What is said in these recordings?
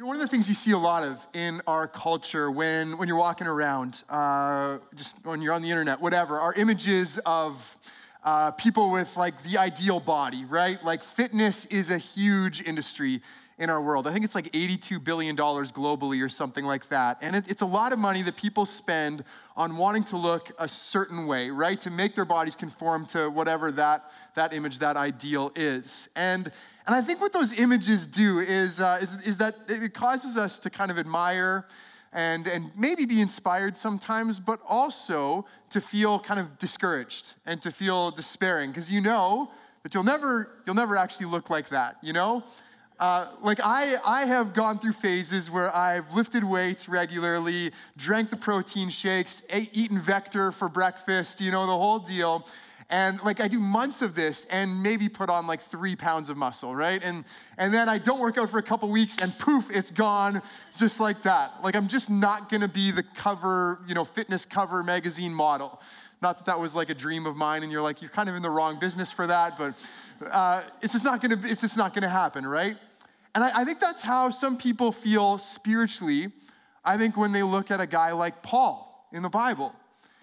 One of the things you see a lot of in our culture when you're walking around, just when you're on the internet, whatever, are images of people with like the ideal body, right? Like fitness is a huge industry in our world. I think it's like $82 billion globally or something like that. And it's a lot of money that people spend on wanting to look a certain way, right? To make their bodies conform to whatever that image, that ideal is. And I think what those images do is that it causes us to kind of admire and maybe be inspired sometimes, but also to feel kind of discouraged and to feel despairing, because you know that you'll never actually look like that, you know? Like I have gone through phases where I've lifted weights regularly, drank the protein shakes, eaten Vector for breakfast, you know, the whole deal. And like I do months of this and maybe put on like 3 pounds of muscle, right? And then I don't work out for a couple weeks and poof, it's gone just like that. Like I'm just not gonna be the cover, you know, fitness cover magazine model. Not that that was like a dream of mine, and you're like, you're kind of in the wrong business for that, but it's just not gonna happen, right? And I think that's how some people feel spiritually, I think, when they look at a guy like Paul in the Bible,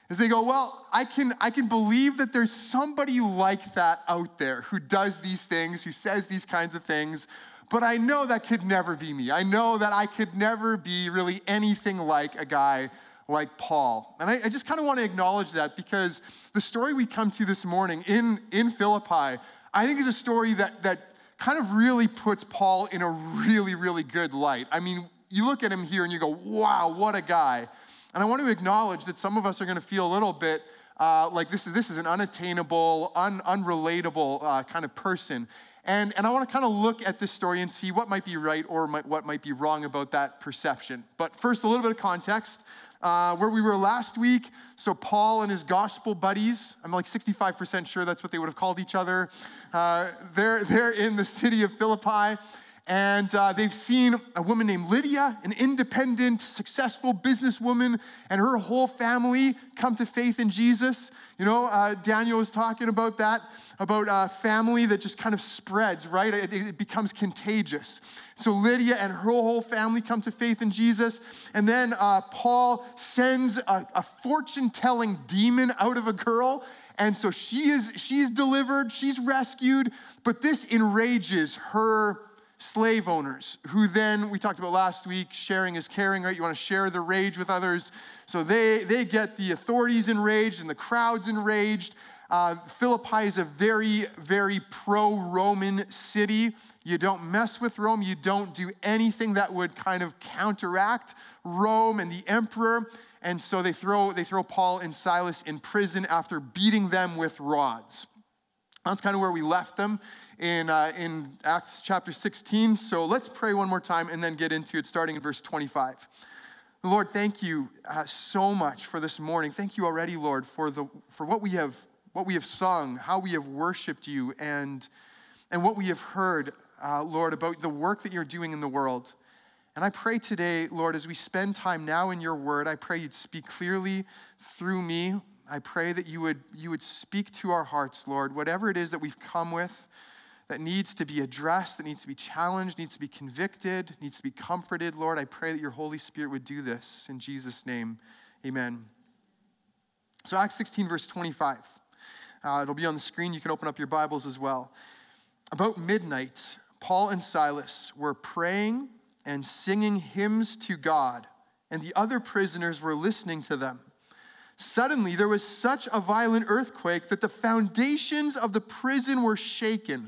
is they go, well, I can believe that there's somebody like that out there who does these things, who says these kinds of things, but I know that could never be me. I know that I could never be really anything like a guy like Paul. And I just kind of want to acknowledge that, because the story we come to this morning in Philippi, I think, is a story that kind of really puts Paul in a really, really good light. I mean, you look at him here and you go, wow, what a guy. And I want to acknowledge that some of us are going to feel a little bit like this is an unattainable, unrelatable kind of person. And I want to kind of look at this story and see what might be right or what might be wrong about that perception. But first, a little bit of context. Where we were last week, so Paul and his gospel buddies, I'm like 65% sure that's what they would have called each other, they're in the city of Philippi, and they've seen a woman named Lydia, an independent, successful businesswoman, and her whole family come to faith in Jesus. You know, Daniel was talking about that, about family that just kind of spreads, right? It becomes contagious. So Lydia and her whole family come to faith in Jesus. And then Paul sends a fortune-telling demon out of a girl. And so she's delivered, she's rescued, but this enrages her slave owners, who then, we talked about last week, sharing is caring, right? You want to share the rage with others. So they get the authorities enraged and the crowds enraged. Philippi is a very, very pro-Roman city. You don't mess with Rome. You don't do anything that would kind of counteract Rome and the emperor. And so they throw Paul and Silas in prison after beating them with rods. That's kind of where we left them in Acts chapter 16. So let's pray one more time and then get into it, starting in verse 25. Lord, thank you so much for this morning. Thank you already, Lord, for what we have sung, how we have worshiped you, and what we have heard, Lord, about the work that you're doing in the world. And I pray today, Lord, as we spend time now in your word, I pray you'd speak clearly through me. I pray that you would speak to our hearts, Lord, whatever it is that we've come with that needs to be addressed, that needs to be challenged, needs to be convicted, needs to be comforted. Lord, I pray that your Holy Spirit would do this. In Jesus' name, amen. So Acts 16, verse 25. It'll be on the screen. You can open up your Bibles as well. About midnight, Paul and Silas were praying and singing hymns to God, and the other prisoners were listening to them. Suddenly, there was such a violent earthquake that the foundations of the prison were shaken.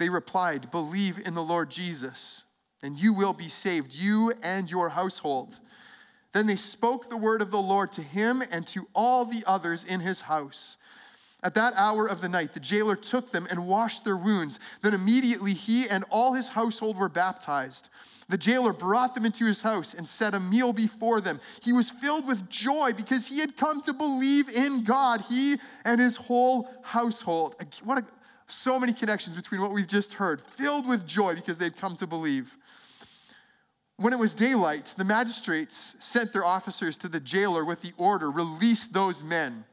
They replied, "Believe in the Lord Jesus, and you will be saved, you and your household." Then they spoke the word of the Lord to him and to all the others in his house. At that hour of the night, the jailer took them and washed their wounds. Then immediately he and all his household were baptized. The jailer brought them into his house and set a meal before them. He was filled with joy because he had come to believe in God, he and his whole household. So many connections between what we've just heard. Filled with joy because they'd come to believe. When it was daylight, the magistrates sent their officers to the jailer with the order, "Release those men."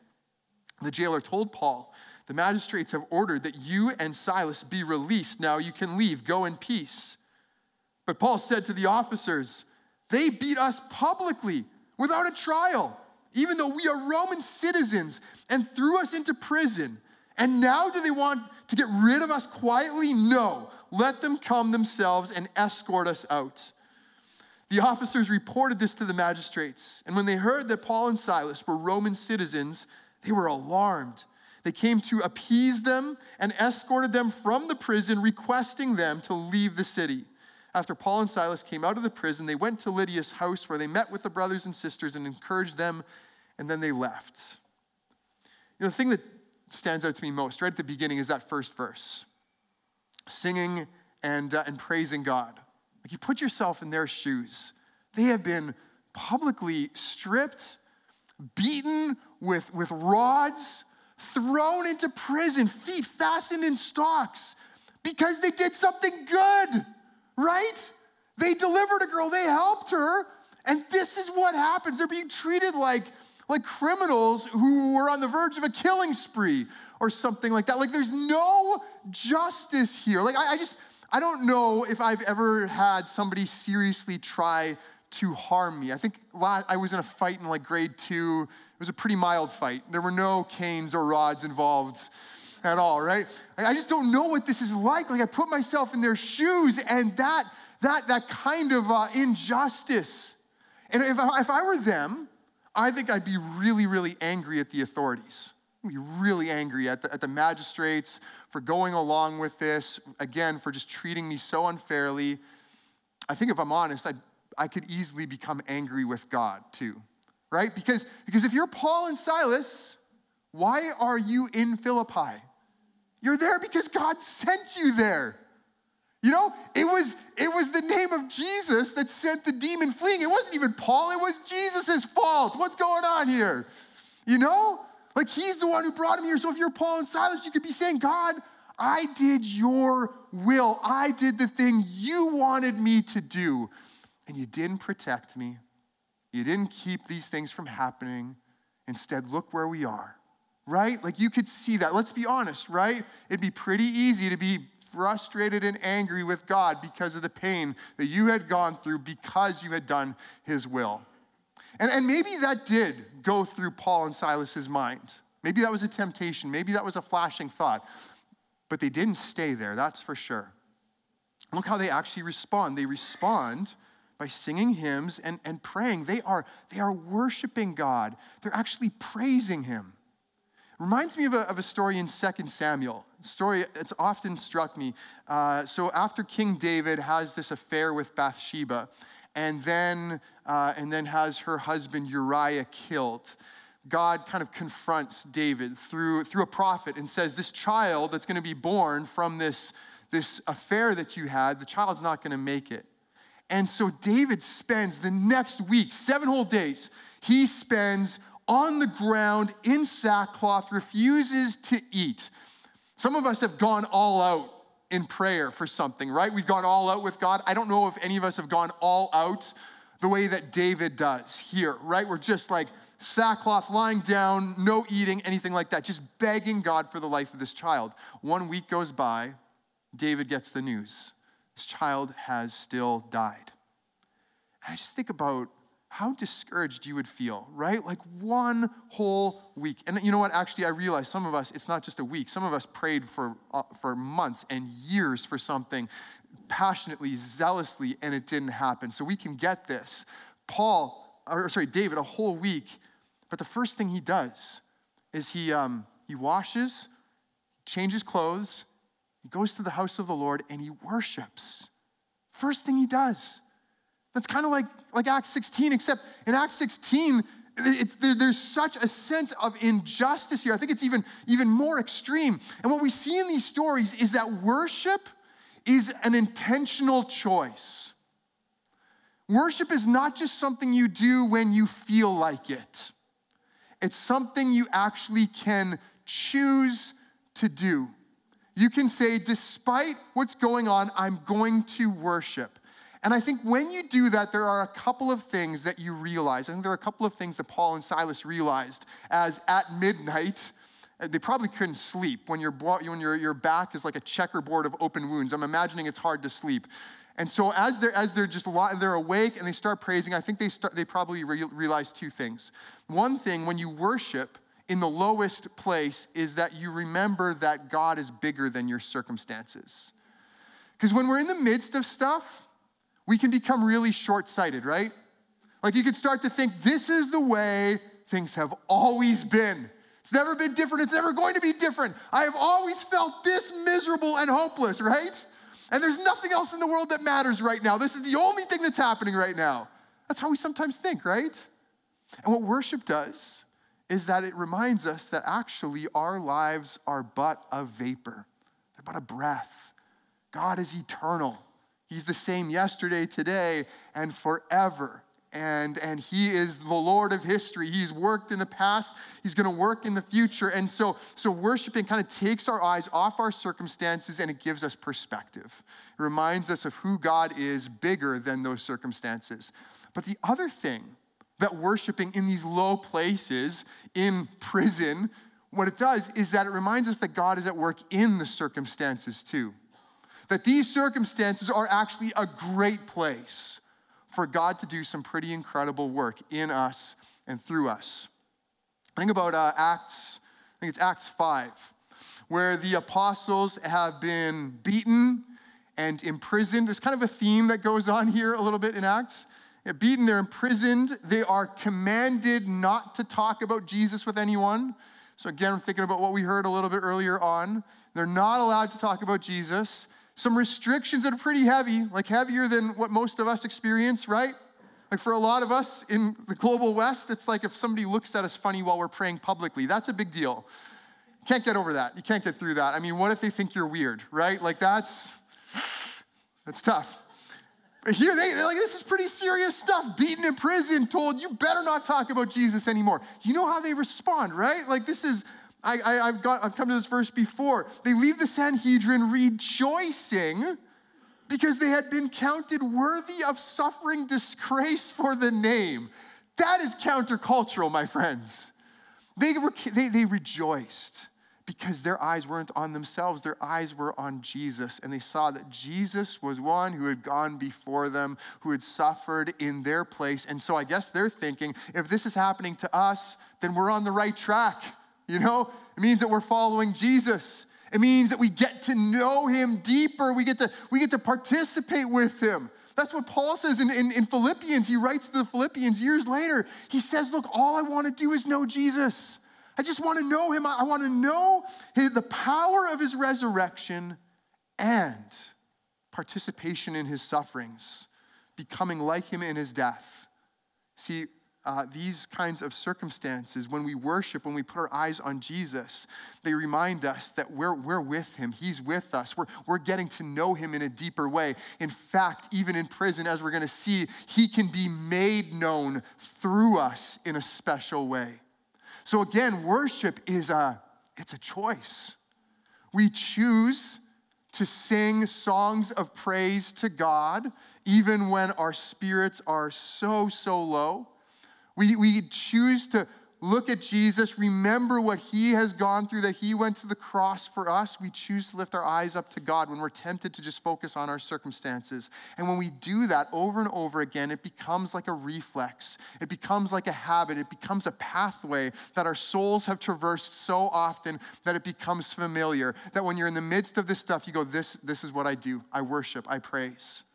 The jailer told Paul, "The magistrates have ordered that you and Silas be released. Now you can leave. Go in peace." But Paul said to the officers, "They beat us publicly without a trial, even though we are Roman citizens, and threw us into prison. And now do they want to get rid of us quietly? No, let them come themselves and escort us out." The officers reported this to the magistrates, and when they heard that Paul and Silas were Roman citizens, they were alarmed. They came to appease them and escorted them from the prison, requesting them to leave the city. After Paul and Silas came out of the prison, they went to Lydia's house, where they met with the brothers and sisters and encouraged them, and then they left. You know, the thing that stands out to me most right at the beginning is that first verse. Singing and praising God. Like, you put yourself in their shoes. They have been publicly stripped, beaten with rods, thrown into prison, feet fastened in stocks, because they did something good, right? They delivered a girl, they helped her, and this is what happens. They're being treated like criminals who were on the verge of a killing spree or something like that. Like, there's no justice here. Like, I don't know if I've ever had somebody seriously try to harm me. I think I was in a fight in like grade 2. It was a pretty mild fight. There were no canes or rods involved at all, right? I just don't know what this is like. Like, I put myself in their shoes, and that kind of injustice. And if I were them, I think I'd be really, really angry at the authorities. I'd be really angry at the magistrates for going along with this, again, for just treating me so unfairly. I think if I'm honest, I could easily become angry with God too, right? Because if you're Paul and Silas, why are you in Philippi? You're there because God sent you there. You know, it was the name of Jesus that sent the demon fleeing. It wasn't even Paul, it was Jesus' fault. What's going on here? You know, like, he's the one who brought him here. So if you're Paul and Silas, you could be saying, "God, I did your will. I did the thing you wanted me to do. And you didn't protect me. You didn't keep these things from happening. Instead, look where we are," right? Like, you could see that. Let's be honest, right? It'd be pretty easy to be frustrated and angry with God because of the pain that you had gone through because you had done his will. And maybe that did go through Paul and Silas's mind. Maybe that was a temptation. Maybe that was a flashing thought. But they didn't stay there, that's for sure. Look how they actually respond. They respond by singing hymns and praying. They are worshiping God. They're actually praising him. Reminds me of a story in 2 Samuel. A story that's often struck me. So after King David has this affair with Bathsheba, and then has her husband Uriah killed, God kind of confronts David through a prophet and says, "This child that's going to be born from this affair that you had, the child's not going to make it." And so David spends the next week, 7 whole days, he spends on the ground in sackcloth, refuses to eat. Some of us have gone all out in prayer for something, right? We've gone all out with God. I don't know if any of us have gone all out the way that David does here, right? We're just like sackcloth, lying down, no eating, anything like that, just begging God for the life of this child. 1 week goes by, David gets the news. This child has still died. And I just think about how discouraged you would feel, right? Like, 1 whole week. And you know what? Actually, I realize some of us, it's not just a week. Some of us prayed for months and years for something passionately, zealously, and it didn't happen. So we can get this. David, a whole week. But the first thing he does is he washes, changes clothes, he goes to the house of the Lord, and he worships. First thing he does. That's kind of like Acts 16, except in Acts 16, There's such a sense of injustice here. I think it's even more extreme. And what we see in these stories is that worship is an intentional choice. Worship is not just something you do when you feel like it. It's something you actually can choose to do. You can say, despite what's going on, I'm going to worship. And I think when you do that, there are a couple of things that you realize. I think there are a couple of things that Paul and Silas realized as at midnight, they probably couldn't sleep. When your back is like a checkerboard of open wounds, I'm imagining it's hard to sleep. And so as they're awake and they start praising, I think they probably realize two things. One thing, when you worship in the lowest place, is that you remember that God is bigger than your circumstances. Because when we're in the midst of stuff, we can become really short-sighted, right? Like you could start to think, this is the way things have always been. It's never been different. It's never going to be different. I have always felt this miserable and hopeless, right? And there's nothing else in the world that matters right now. This is the only thing that's happening right now. That's how we sometimes think, right? And what worship does is that it reminds us that actually our lives are but a vapor. They're but a breath. God is eternal. He's the same yesterday, today, and forever. And he is the Lord of history. He's worked in the past. He's going to work in the future. And so worshiping kind of takes our eyes off our circumstances and it gives us perspective. It reminds us of who God is, bigger than those circumstances. But the other thing that worshiping in these low places, in prison, what it does is that it reminds us that God is at work in the circumstances too. That these circumstances are actually a great place for God to do some pretty incredible work in us and through us. Think about Acts 5, where the apostles have been beaten and imprisoned. There's kind of a theme that goes on here a little bit in Acts. They're beaten, they're imprisoned, they are commanded not to talk about Jesus with anyone. So again, I'm thinking about what we heard a little bit earlier on. They're not allowed to talk about Jesus. Some restrictions that are pretty heavy, like heavier than what most of us experience, right? Like for a lot of us in the global West, it's like if somebody looks at us funny while we're praying publicly, that's a big deal. You can't get over that. You can't get through that. I mean, what if they think you're weird, right? Like that's tough. But here, they're like, this is pretty serious stuff. Beaten in prison, told you better not talk about Jesus anymore. You know how they respond, right? Like this is... I've come to this verse before. They leave the Sanhedrin rejoicing because they had been counted worthy of suffering disgrace for the name. That is countercultural, my friends. They rejoiced because their eyes weren't on themselves. Their eyes were on Jesus, and they saw that Jesus was one who had gone before them, who had suffered in their place. And so I guess they're thinking, if this is happening to us, then we're on the right track. You know, it means that we're following Jesus. It means that we get to know him deeper. We get to participate with him. That's what Paul says in Philippians. He writes to the Philippians years later. He says, look, all I want to do is know Jesus. I just want to know him. I want to know the power of his resurrection and participation in his sufferings, becoming like him in his death. See, these kinds of circumstances, when we worship, when we put our eyes on Jesus, they remind us that we're with him. He's with us. We're getting to know him in a deeper way. In fact, even in prison, as we're going to see, he can be made known through us in a special way. So again, worship is it's a choice. We choose to sing songs of praise to God, even when our spirits are so low. We choose to look at Jesus, remember what he has gone through, that he went to the cross for us. We choose to lift our eyes up to God when we're tempted to just focus on our circumstances. And when we do that over and over again, it becomes like a reflex. It becomes like a habit. It becomes a pathway that our souls have traversed so often that it becomes familiar. That when you're in the midst of this stuff, you go, this is what I do. I worship. I praise.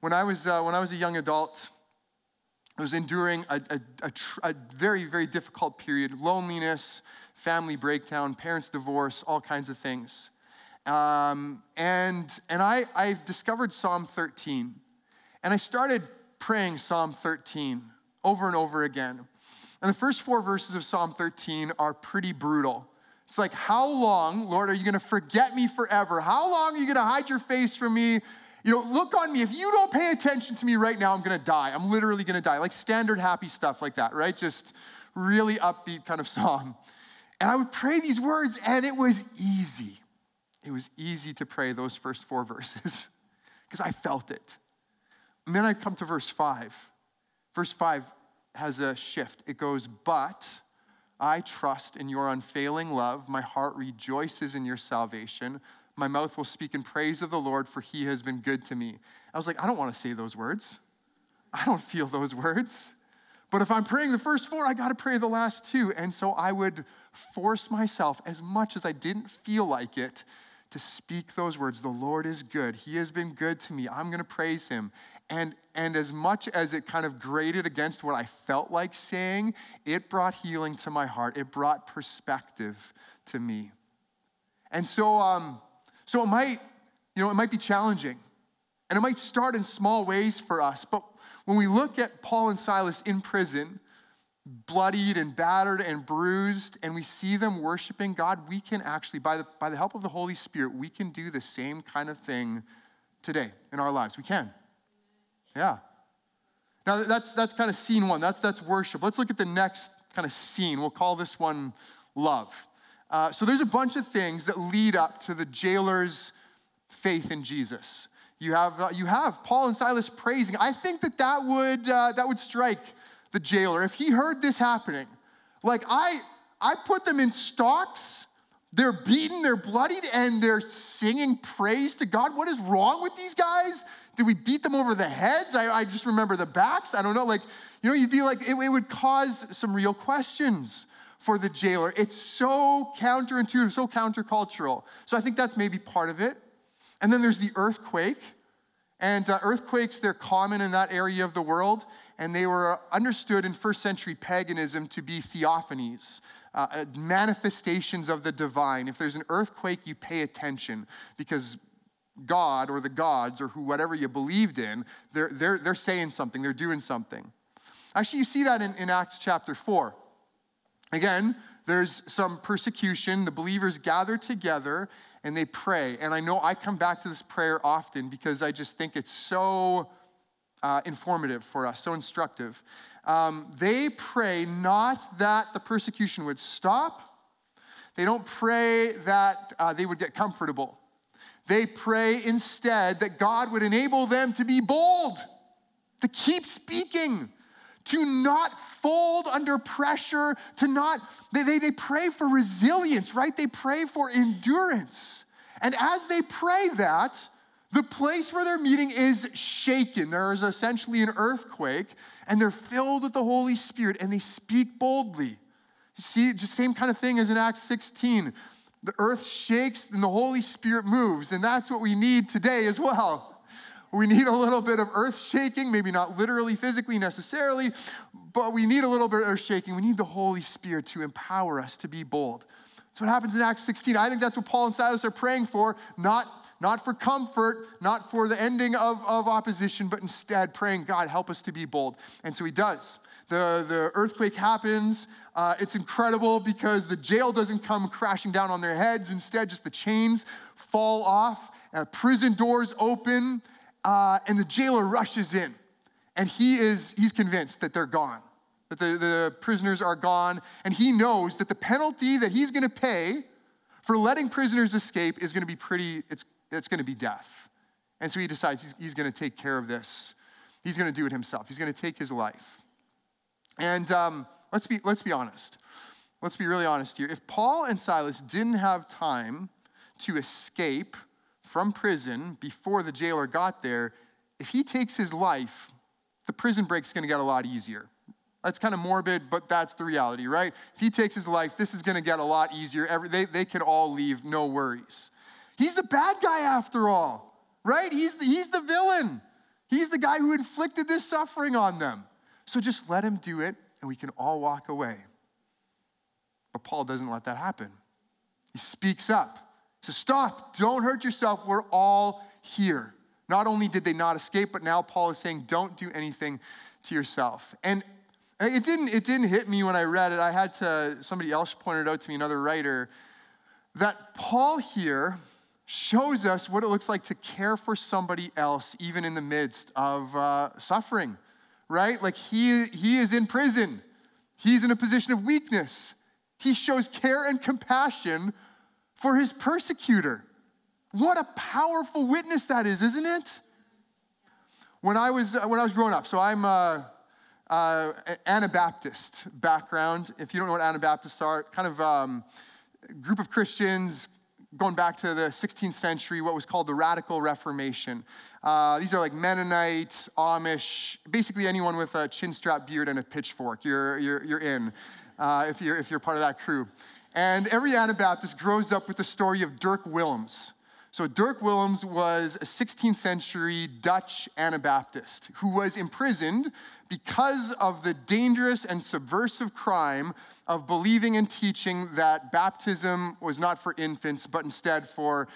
When I was a young adult, I was enduring a very, very difficult period, loneliness, family breakdown, parents' divorce, all kinds of things. And I discovered Psalm 13. And I started praying Psalm 13 over and over again. And the first four verses of Psalm 13 are pretty brutal. It's like, how long, Lord, are you going to forget me forever? How long are you going to hide your face from me? You know, look on me. If you don't pay attention to me right now, I'm going to die. I'm literally going to die. Like standard happy stuff like that, right? Just really upbeat kind of psalm. And I would pray these words, and it was easy. It was easy to pray those first four verses because I felt it. And then I come to verse 5. Verse 5 has a shift. It goes, but I trust in your unfailing love. My heart rejoices in your salvation. My mouth will speak in praise of the Lord, for he has been good to me. I was like, I don't want to say those words. I don't feel those words. But if I'm praying the first four, I got to pray the last two. And so I would force myself, as much as I didn't feel like it, to speak those words. The Lord is good. He has been good to me. I'm going to praise him. And as much as it kind of grated against what I felt like saying, it brought healing to my heart. It brought perspective to me. And so it might be challenging. And it might start in small ways for us. But when we look at Paul and Silas in prison, bloodied and battered and bruised, and we see them worshiping God, we can actually, by the help of the Holy Spirit, we can do the same kind of thing today in our lives. We can. Yeah. Now, that's kind of scene one. That's worship. Let's look at the next kind of scene. We'll call this one love. So there's a bunch of things that lead up to the jailer's faith in Jesus. You have Paul and Silas praising. I think that would strike the jailer, if he heard this happening. Like, I put them in stocks, they're beaten, they're bloodied, and they're singing praise to God. What is wrong with these guys? Did we beat them over the heads? I just remember the backs. I don't know, like, you know, you'd be like, it would cause some real questions for the jailer. It's so counterintuitive, so countercultural. So I think that's maybe part of it. And then there's the earthquake. And earthquakes, they're common in that area of the world, and they were understood in first century paganism to be theophanies, manifestations of the divine. If there's an earthquake, you pay attention, because God or the gods or whatever you believed in, they're saying something, they're doing something. Actually, you see that in Acts chapter 4. Again, there's some persecution. The believers gather together, and they pray. And I know I come back to this prayer often because I just think it's so informative for us, so instructive. They pray not that the persecution would stop. They don't pray that they would get comfortable. They pray instead that God would enable them to be bold, to keep speaking, to not fold under pressure, to not, they pray for resilience, right? They pray for endurance. And as they pray that, the place where they're meeting is shaken. There is essentially an earthquake, and they're filled with the Holy Spirit, and they speak boldly. See, the same kind of thing as in Acts 16. The earth shakes, and the Holy Spirit moves, and that's what we need today as well. We need a little bit of earth shaking, maybe not literally, physically necessarily, but we need a little bit of earth shaking. We need the Holy Spirit to empower us to be bold. That's what happens in Acts 16. I think that's what Paul and Silas are praying for, not for comfort, not for the ending of opposition, but instead praying, God, help us to be bold. And so he does. The earthquake happens. It's incredible because the jail doesn't come crashing down on their heads. Instead, just the chains fall off. Prison doors open. And the jailer rushes in, and he's convinced that they're gone, that the prisoners are gone, and he knows that the penalty that he's going to pay for letting prisoners escape is going to be it's going to be death. And so he decides he's going to take care of this. He's going to do it himself. He's going to take his life. And let's be honest. Let's be really honest here. If Paul and Silas didn't have time to escape from prison before the jailer got there, if he takes his life, the prison break's going to get a lot easier. That's kind of morbid, but that's the reality, right? If he takes his life, this is going to get a lot easier. They could all leave, no worries. He's the bad guy after all, right? He's the villain. He's the guy who inflicted this suffering on them. So just let him do it, and we can all walk away. But Paul doesn't let that happen. He speaks up. So stop, don't hurt yourself, we're all here. Not only did they not escape, but now Paul is saying, don't do anything to yourself. And It didn't hit me when I read it. I had to, somebody else pointed out to me, another writer, that Paul here shows us what it looks like to care for somebody else, even in the midst of suffering, right? Like he is in prison. He's in a position of weakness. He shows care and compassion for his persecutor. What a powerful witness that is, isn't it? When I was growing up, so I'm Anabaptist background. If you don't know what Anabaptists are, kind of group of Christians going back to the 16th century, what was called the Radical Reformation. These are like Mennonites, Amish, basically anyone with a chin strap beard and a pitchfork. You're in if you're part of that crew. And every Anabaptist grows up with the story of Dirk Willems. So Dirk Willems was a 16th century Dutch Anabaptist who was imprisoned because of the dangerous and subversive crime of believing and teaching that baptism was not for infants, but instead for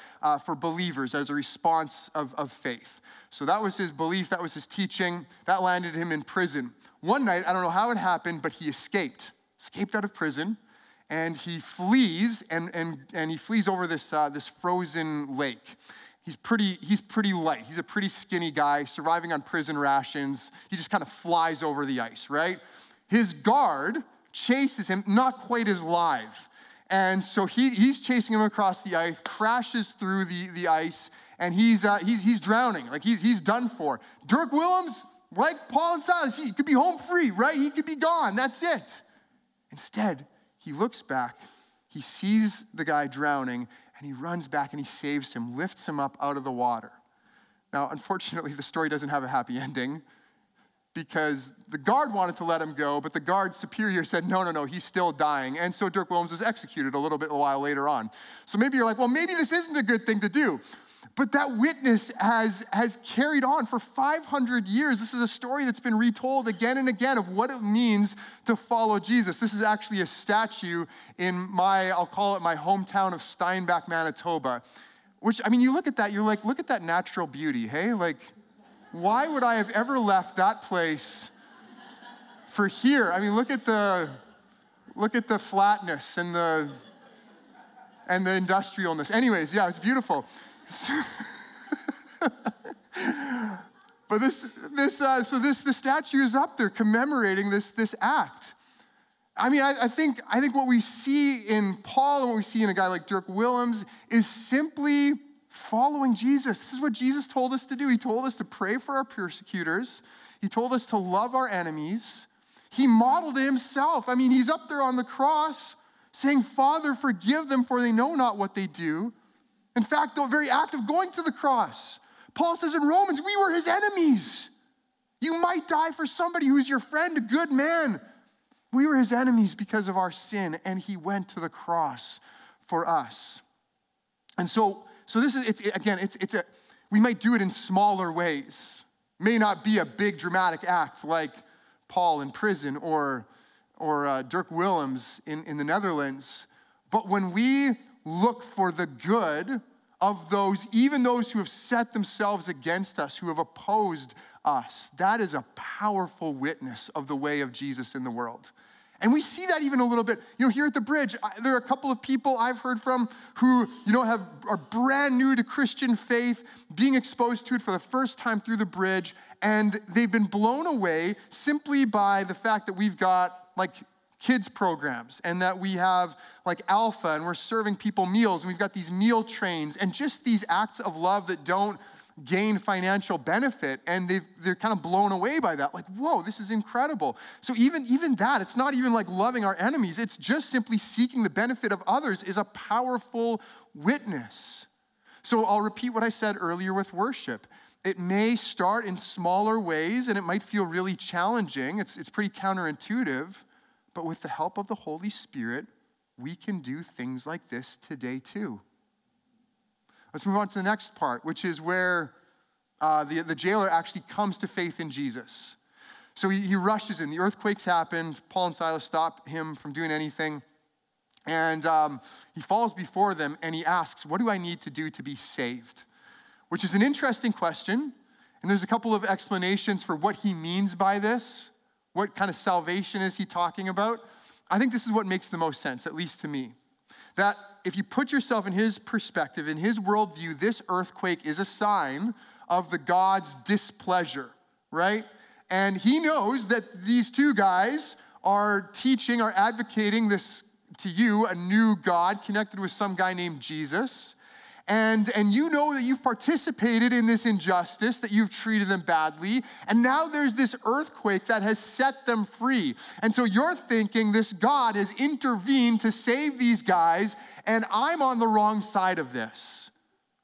believers as a response of faith. So that was his belief, that was his teaching. That landed him in prison. One night, I don't know how it happened, but he escaped out of prison. And he flees, and he flees over this frozen lake. He's pretty light. He's a pretty skinny guy, surviving on prison rations. He just kind of flies over the ice, right? His guard chases him, not quite as live. And so he's chasing him across the ice, crashes through the ice, and he's drowning. Like he's done for. Dirk Willems, like Paul and Silas, he could be home free, right? He could be gone. That's it. Instead, he looks back, he sees the guy drowning, and he runs back and he saves him, lifts him up out of the water. Now, unfortunately, the story doesn't have a happy ending because the guard wanted to let him go, but the guard superior said, no, he's still dying. And so Dirk Willems was executed a while later on. So maybe you're like, well, maybe this isn't a good thing to do. But that witness has carried on for 500 years. This is a story that's been retold again and again of what it means to follow Jesus. This is actually a statue in my hometown of Steinbach, Manitoba, which, I mean, you look at that, you're like, look at that natural beauty, hey? Like, why would I have ever left that place for here? I mean, look at the flatness and the industrialness. Anyways, yeah, it's beautiful. But this statue is up there commemorating this act. I mean, I think what we see in Paul and what we see in a guy like Dirk Willems is simply following Jesus. This is what Jesus told us to do. He told us to pray for our persecutors. He told us to love our enemies. He modeled it himself. I mean, he's up there on the cross saying, "Father, forgive them, for they know not what they do." In fact, the very act of going to the cross, Paul says in Romans, we were his enemies. You might die for somebody who's your friend, a good man. We were his enemies because of our sin, and he went to the cross for us. And so this is, it's we might do it in smaller ways. May not be a big dramatic act like Paul in prison or Dirk Willems in the Netherlands, but when we look for the good of those, even those who have set themselves against us, who have opposed us. That is a powerful witness of the way of Jesus in the world. And we see that even a little bit, here at the Bridge, there are a couple of people I've heard from who, are brand new to Christian faith, being exposed to it for the first time through the Bridge, and they've been blown away simply by the fact that we've got, kids programs, and that we have Alpha, and we're serving people meals, and we've got these meal trains, and just these acts of love that don't gain financial benefit, and they're kind of blown away by that. Whoa, this is incredible. So even that, it's not even loving our enemies, it's just simply seeking the benefit of others is a powerful witness. So I'll repeat what I said earlier with worship. It may start in smaller ways, and it might feel really challenging. It's pretty counterintuitive. But with the help of the Holy Spirit, we can do things like this today too. Let's move on to the next part, which is where the jailer actually comes to faith in Jesus. So he rushes in. The earthquakes happened. Paul and Silas stop him from doing anything. And he falls before them and he asks, "What do I need to do to be saved?" Which is an interesting question. And there's a couple of explanations for what he means by this. What kind of salvation is he talking about? I think this is what makes the most sense, at least to me. That if you put yourself in his perspective, in his worldview, this earthquake is a sign of the God's displeasure, right? And he knows that these two guys are teaching, are advocating this to you, a new God connected with some guy named Jesus. And you know that you've participated in this injustice, that you've treated them badly, and now there's this earthquake that has set them free. And so you're thinking this God has intervened to save these guys, and I'm on the wrong side of this,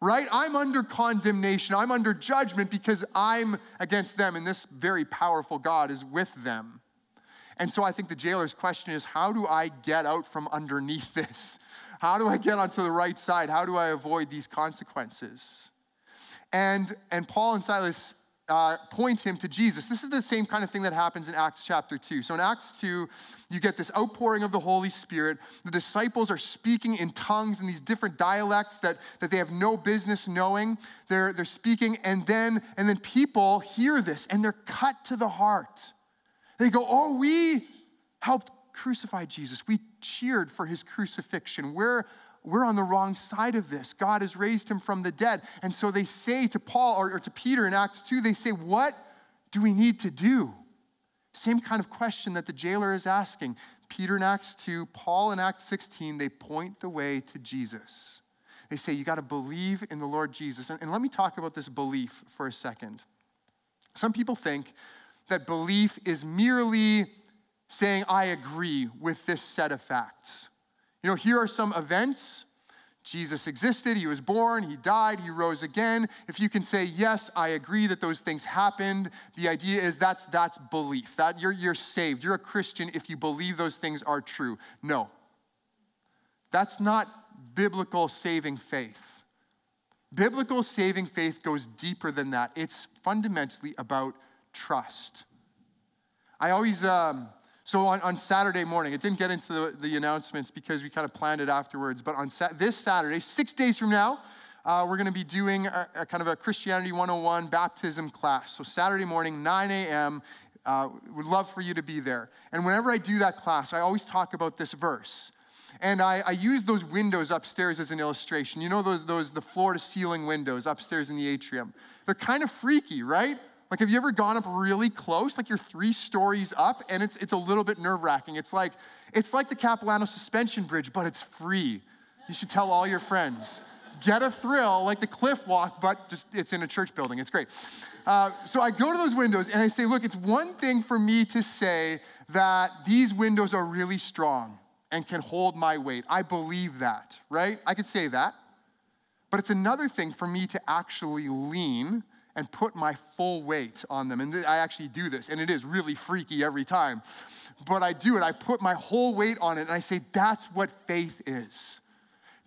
right? I'm under condemnation. I'm under judgment because I'm against them, and this very powerful God is with them. And so I think the jailer's question is, how do I get out from underneath this? How do I get onto the right side? How do I avoid these consequences? And Paul and Silas point him to Jesus. This is the same kind of thing that happens in Acts chapter 2. So in Acts 2, you get this outpouring of the Holy Spirit. The disciples are speaking in tongues in these different dialects that they have no business knowing. They're speaking, and then people hear this, and they're cut to the heart. They go, oh, we helped crucify Jesus. We cheered for his crucifixion. We're on the wrong side of this. God has raised him from the dead. And so they say to Paul or to Peter in Acts 2, they say, what do we need to do? Same kind of question that the jailer is asking. Peter in Acts 2, Paul in Acts 16, they point the way to Jesus. They say, you got to believe in the Lord Jesus. And let me talk about this belief for a second. Some people think that belief is merely saying, I agree with this set of facts. You know, here are some events. Jesus existed, he was born, he died, he rose again. If you can say, yes, I agree that those things happened, the idea is that's belief. That you're saved, you're a Christian if you believe those things are true. No, that's not biblical saving faith. Biblical saving faith goes deeper than that. It's fundamentally about trust. I always... So on Saturday morning, it didn't get into the announcements because we kind of planned it afterwards, but on this Saturday, 6 days from now, we're going to be doing a kind of a Christianity 101 baptism class. So Saturday morning, 9 a.m., would love for you to be there. And whenever I do that class, I always talk about this verse. And I use those windows upstairs as an illustration. You know those the floor-to-ceiling windows upstairs in the atrium. They're kind of freaky, right? Like, have you ever gone up really close? Like, you're 3 stories up, and it's a little bit nerve-wracking. It's like the Capilano suspension bridge, but it's free. You should tell all your friends. Get a thrill, like the cliff walk, but just it's in a church building. It's great. So I go to those windows, and I say, look, it's one thing for me to say that these windows are really strong and can hold my weight. I believe that, right? I could say that. But it's another thing for me to actually lean and put my full weight on them. And I actually do this, and it is really freaky every time. But I do it. I put my whole weight on it, and I say, that's what faith is.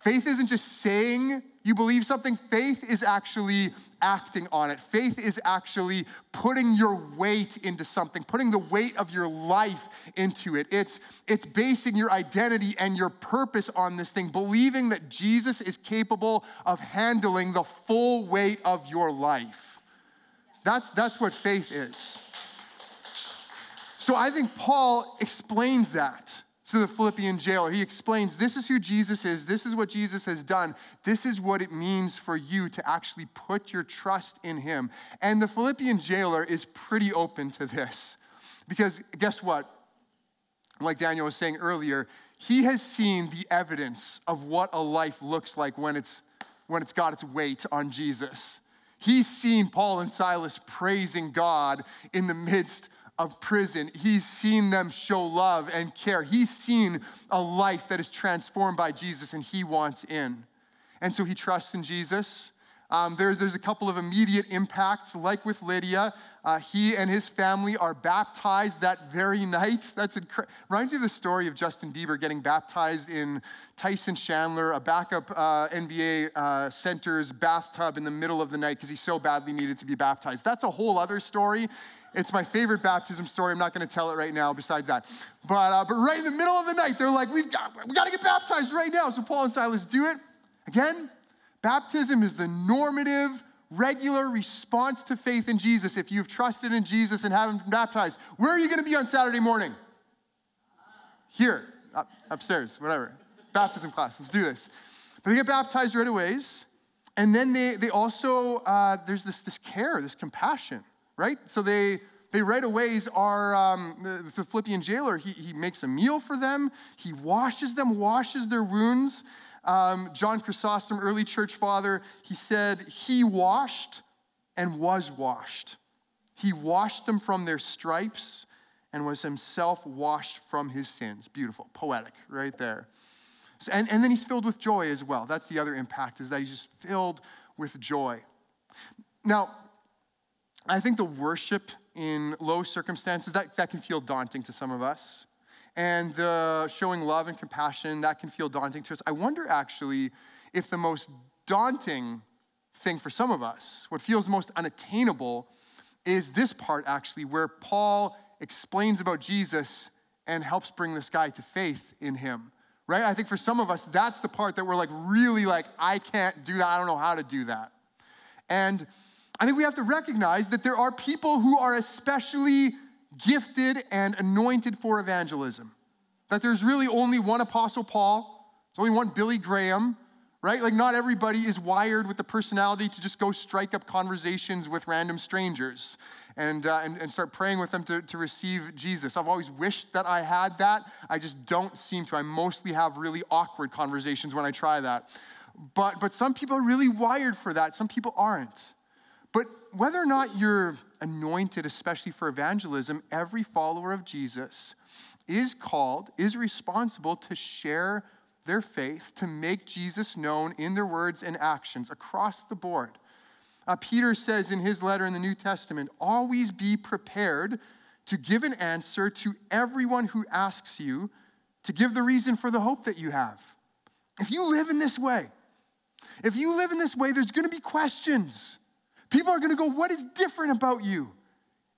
Faith isn't just saying you believe something. Faith is actually acting on it. Faith is actually putting your weight into something, putting the weight of your life into it. It's basing your identity and your purpose on this thing, believing that Jesus is capable of handling the full weight of your life. That's what faith is. So I think Paul explains that to the Philippian jailer. He explains, this is who Jesus is. This is what Jesus has done. This is what it means for you to actually put your trust in him. And the Philippian jailer is pretty open to this. Because guess what? Like Daniel was saying earlier, he has seen the evidence of what a life looks like when it's got its weight on Jesus. He's seen Paul and Silas praising God in the midst of prison. He's seen them show love and care. He's seen a life that is transformed by Jesus, and he wants in. And so he trusts in Jesus. There's a couple of immediate impacts, like with Lydia. He and his family are baptized that very night. Reminds me of the story of Justin Bieber getting baptized in Tyson Chandler, a backup NBA center's bathtub in the middle of the night because he so badly needed to be baptized. That's a whole other story. It's my favorite baptism story. I'm not going to tell it right now besides that. But right in the middle of the night, they're like, we got to get baptized right now. So Paul and Silas do it again. Baptism is the normative regular response to faith in Jesus, if you've trusted in Jesus and haven't been baptized, where are you going to be on Saturday morning? Here, upstairs, whatever. Baptism class, let's do this. But they get baptized right away, and then they also, there's this care, this compassion, right? So they right away are, the Philippian jailer, he makes a meal for them. He washes them, washes their wounds. John Chrysostom, early church father, he said, he washed and was washed. He washed them from their stripes and was himself washed from his sins. Beautiful, poetic, right there. So, and then he's filled with joy as well. That's the other impact, is that he's just filled with joy. Now, I think the worship in low circumstances, that can feel daunting to some of us. And the showing love and compassion, that can feel daunting to us. I wonder, actually, if the most daunting thing for some of us, what feels most unattainable, is this part, actually, where Paul explains about Jesus and helps bring this guy to faith in him, right? I think for some of us, that's the part that we're like, really like, I can't do that. I don't know how to do that. And I think we have to recognize that there are people who are especially gifted and anointed for evangelism. That there's really only one Apostle Paul, there's only one Billy Graham, right? Like, not everybody is wired with the personality to just go strike up conversations with random strangers and start praying with them to receive Jesus. I've always wished that I had that. I just don't seem to. I mostly have really awkward conversations when I try that. But some people are really wired for that. Some people aren't. But whether or not you're anointed, especially for evangelism, every follower of Jesus is called, is responsible to share their faith, to make Jesus known in their words and actions across the board. Peter says in his letter in the New Testament, always be prepared to give an answer to everyone who asks you to give the reason for the hope that you have. If you live in this way, there's going to be questions. People are going to go, what is different about you?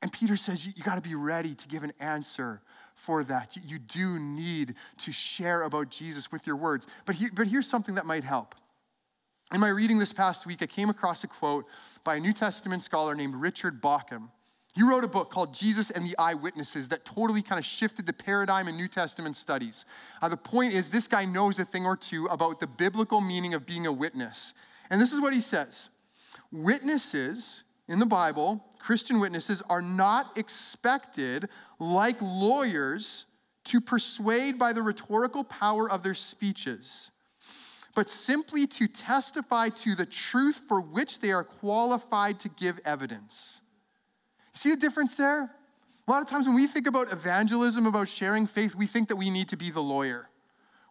And Peter says, you got to be ready to give an answer for that. You do need to share about Jesus with your words. But here's something that might help. In my reading this past week, I came across a quote by a New Testament scholar named Richard Bauckham. He wrote a book called Jesus and the Eyewitnesses that totally kind of shifted the paradigm in New Testament studies. The point is, this guy knows a thing or two about the biblical meaning of being a witness. And this is what he says. Witnesses in the Bible, Christian witnesses, are not expected, like lawyers, to persuade by the rhetorical power of their speeches, but simply to testify to the truth for which they are qualified to give evidence. See the difference there? A lot of times when we think about evangelism, about sharing faith, we think that we need to be the lawyer.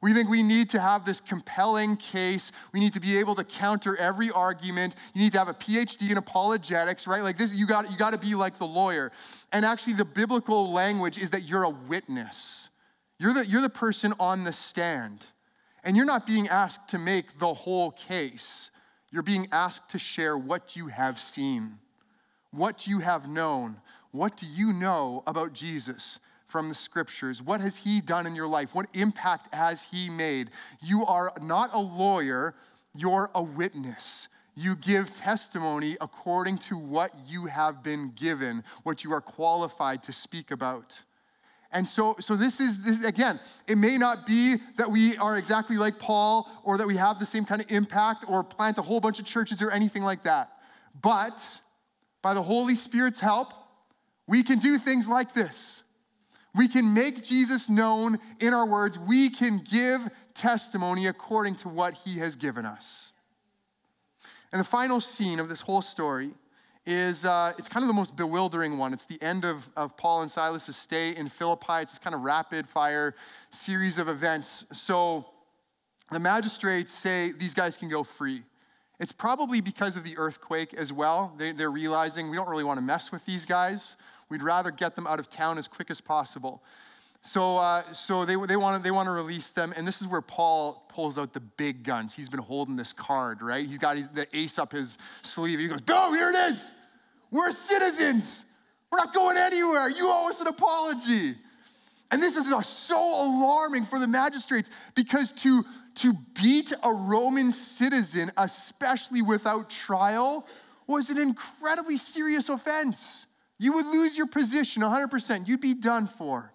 We think we need to have this compelling case. We need to be able to counter every argument. You need to have a PhD in apologetics, right? Like this, you got to be like the lawyer. And actually, the biblical language is that you're a witness. You're the person on the stand. And you're not being asked to make the whole case. You're being asked to share what you have seen, what you have known. What do you know about Jesus from the scriptures? What has he done in your life? What impact has he made? You are not a lawyer, you're a witness. You give testimony according to what you have been given, what you are qualified to speak about. And so this is, again, it may not be that we are exactly like Paul or that we have the same kind of impact or plant a whole bunch of churches or anything like that. But by the Holy Spirit's help, we can do things like this. We can make Jesus known in our words. We can give testimony according to what he has given us. And the final scene of this whole story is, it's kind of the most bewildering one. It's the end of Paul and Silas' stay in Philippi. It's this kind of rapid-fire series of events. So the magistrates say these guys can go free. It's probably because of the earthquake as well. They're realizing we don't really want to mess with these guys. We'd rather get them out of town as quick as possible. So they want to release them, and this is where Paul pulls out the big guns. He's been holding this card, right? He's got the ace up his sleeve. He goes, boom, here it is. We're citizens. We're not going anywhere. You owe us an apology. And this is so alarming for the magistrates, because to beat a Roman citizen, especially without trial, was an incredibly serious offense. You would lose your position 100%. You'd be done for.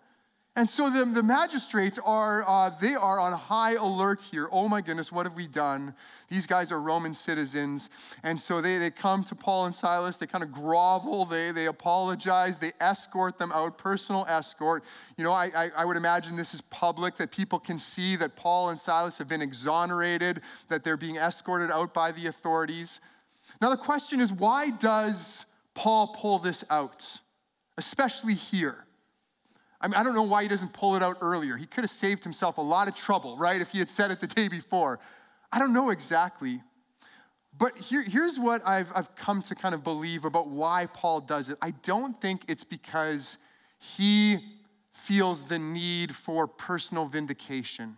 And so the magistrates are on high alert here. Oh my goodness, what have we done? These guys are Roman citizens. And so they come to Paul and Silas. They kind of grovel. They apologize. They escort them out, personal escort. You know, I would imagine this is public, that people can see that Paul and Silas have been exonerated, that they're being escorted out by the authorities. Now the question is, why does Paul pull this out, especially here? I mean, I don't know why he doesn't pull it out earlier. He could have saved himself a lot of trouble, right, if he had said it the day before. I don't know exactly. But here's what I've come to kind of believe about why Paul does it. I don't think it's because he feels the need for personal vindication.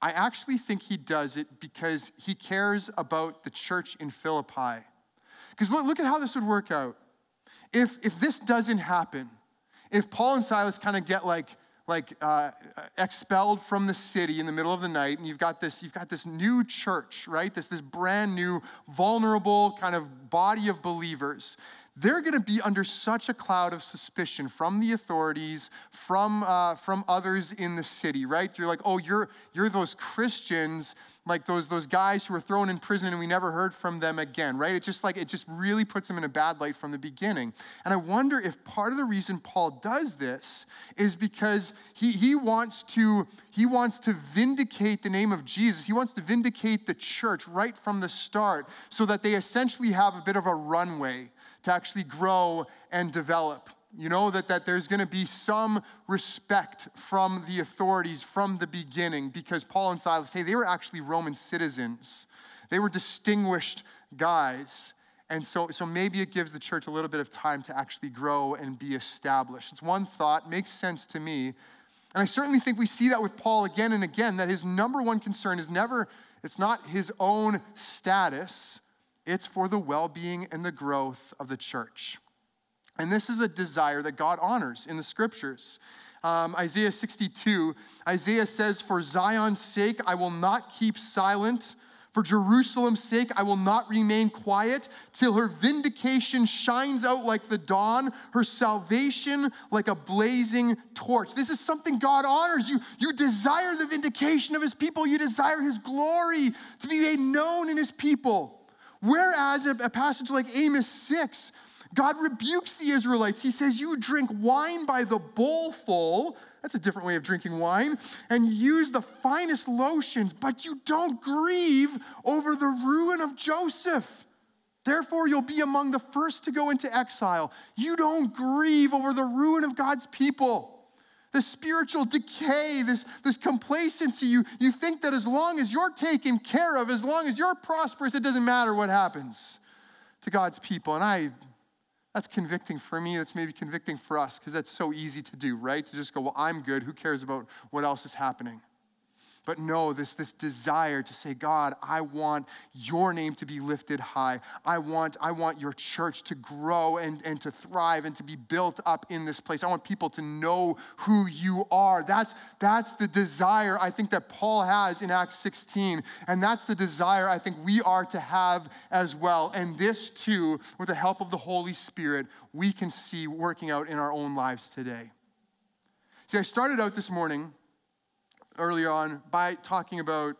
I actually think he does it because he cares about the church in Philippi. Because look at how this would work out. If this doesn't happen, if Paul and Silas kind of get like expelled from the city in the middle of the night, and you've got this new church, right? This brand new, vulnerable kind of body of believers. They're going to be under such a cloud of suspicion from the authorities, from others in the city, right? You're like, oh, you're those Christians, like those guys who were thrown in prison and we never heard from them again, right? It just really puts them in a bad light from the beginning. And I wonder if part of the reason Paul does this is because he wants to vindicate the name of Jesus. He wants to vindicate the church right from the start, so that they essentially have a bit of a runway to actually grow and develop. You know, that there's going to be some respect from the authorities from the beginning, because Paul and Silas say they were actually Roman citizens. They were distinguished guys. And so maybe it gives the church a little bit of time to actually grow and be established. It's one thought, makes sense to me. And I certainly think we see that with Paul again and again, that his number one concern is it's not his own status. It's for the well-being and the growth of the church. And this is a desire that God honors in the scriptures. Isaiah 62, Isaiah says, "For Zion's sake, I will not keep silent. For Jerusalem's sake, I will not remain quiet till her vindication shines out like the dawn, her salvation like a blazing torch." This is something God honors. You desire the vindication of his people. You desire his glory to be made known in his people. Whereas a passage like Amos 6, God rebukes the Israelites. He says, "You drink wine by the bowlful," that's a different way of drinking wine, "and use the finest lotions, but you don't grieve over the ruin of Joseph. Therefore, you'll be among the first to go into exile." You don't grieve over the ruin of God's people. The spiritual decay, this complacency, you think that as long as you're taken care of, as long as you're prosperous, it doesn't matter what happens to God's people. And that's convicting for me. That's maybe convicting for us, because that's so easy to do, right? To just go, well, I'm good. Who cares about what else is happening? But no, this desire to say, God, I want your name to be lifted high. I want your church to grow and to thrive and to be built up in this place. I want people to know who you are. That's the desire I think that Paul has in Acts 16. And that's the desire I think we are to have as well. And this too, with the help of the Holy Spirit, we can see working out in our own lives today. See, I started out this morning earlier on by talking about,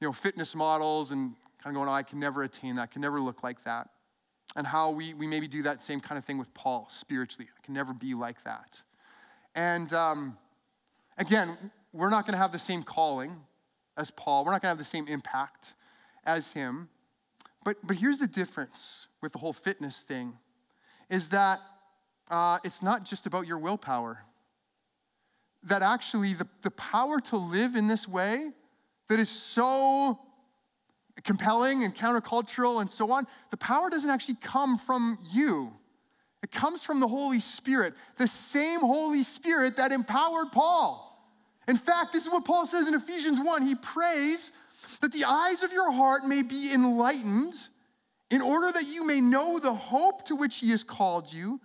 you know, fitness models and kind of going, oh, I can never attain that, I can never look like that. And how we maybe do that same kind of thing with Paul spiritually. I can never be like that. And again, we're not going to have the same calling as Paul. We're not going to have the same impact as him. But here's the difference with the whole fitness thing, is that it's not just about your willpower. That actually the power to live in this way that is so compelling and countercultural and so on, the power doesn't actually come from you. It comes from the Holy Spirit, the same Holy Spirit that empowered Paul. In fact, this is what Paul says in Ephesians 1. He prays that the eyes of your heart may be enlightened in order that you may know the hope to which he has called you,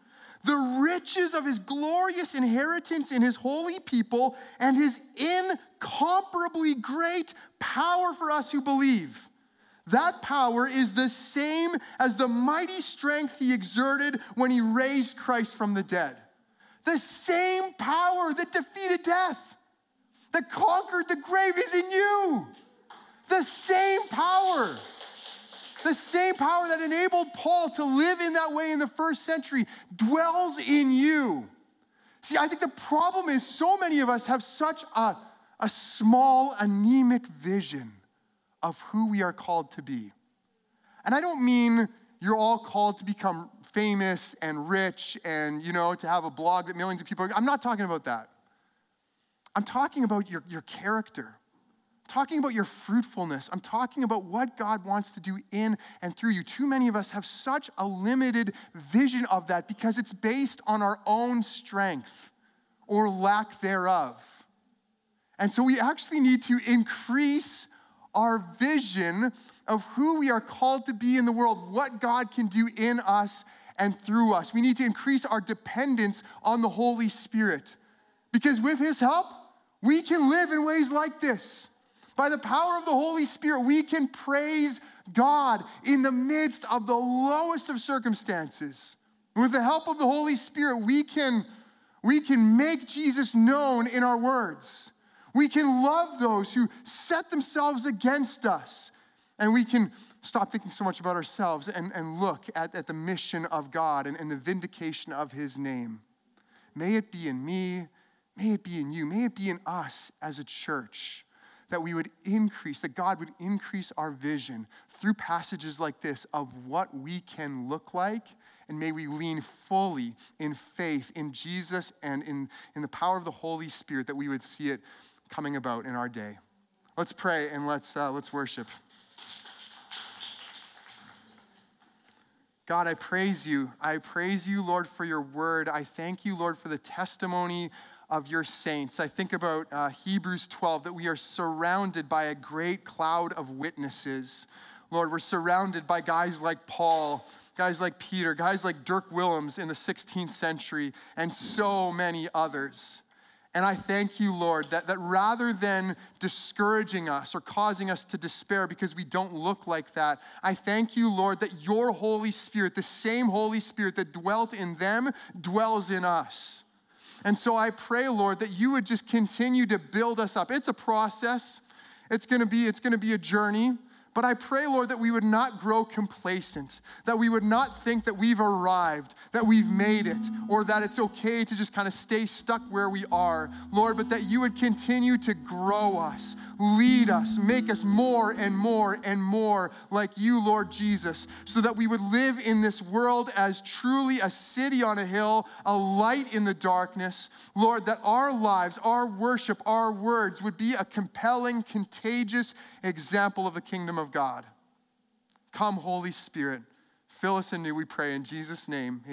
the riches of his glorious inheritance in his holy people, and his incomparably great power for us who believe. That power is the same as the mighty strength he exerted when he raised Christ from the dead. The same power that defeated death, that conquered the grave is in you. The same power. The same power that enabled Paul to live in that way in the first century dwells in you. See, I think the problem is so many of us have such a small, anemic vision of who we are called to be. And I don't mean you're all called to become famous and rich and, you know, to have a blog that millions of people are. I'm not talking about that. I'm talking about your character. I'm talking about your fruitfulness. I'm talking about what God wants to do in and through you. Too many of us have such a limited vision of that because it's based on our own strength or lack thereof. And so we actually need to increase our vision of who we are called to be in the world, what God can do in us and through us. We need to increase our dependence on the Holy Spirit because with his help, we can live in ways like this. By the power of the Holy Spirit, we can praise God in the midst of the lowest of circumstances. With the help of the Holy Spirit, we can make Jesus known in our words. We can love those who set themselves against us. And we can stop thinking so much about ourselves and look at the mission of God and the vindication of his name. May it be in me. May it be in you. May it be in us as a church that we would increase, that God would increase our vision through passages like this of what we can look like. And may we lean fully in faith in Jesus and in the power of the Holy Spirit that we would see it coming about in our day. Let's pray and let's worship. God, I praise you. I praise you, Lord, for your word. I thank you, Lord, for the testimony of your saints. I think about Hebrews 12, that we are surrounded by a great cloud of witnesses. Lord, we're surrounded by guys like Paul, guys like Peter, guys like Dirk Willems in the 16th century, and so many others. And I thank you, Lord, that rather than discouraging us or causing us to despair because we don't look like that, I thank you, Lord, that your Holy Spirit, the same Holy Spirit that dwelt in them, dwells in us. And so I pray, Lord, that you would just continue to build us up. It's a process. It's going to be a journey. But I pray, Lord, that we would not grow complacent, that we would not think that we've arrived, that we've made it, or that it's okay to just kind of stay stuck where we are, Lord, but that you would continue to grow us, lead us, make us more and more and more like you, Lord Jesus, so that we would live in this world as truly a city on a hill, a light in the darkness, Lord, that our lives, our worship, our words would be a compelling, contagious example of the kingdom of God. Come, Holy Spirit, fill us anew, we pray in Jesus' name. Amen.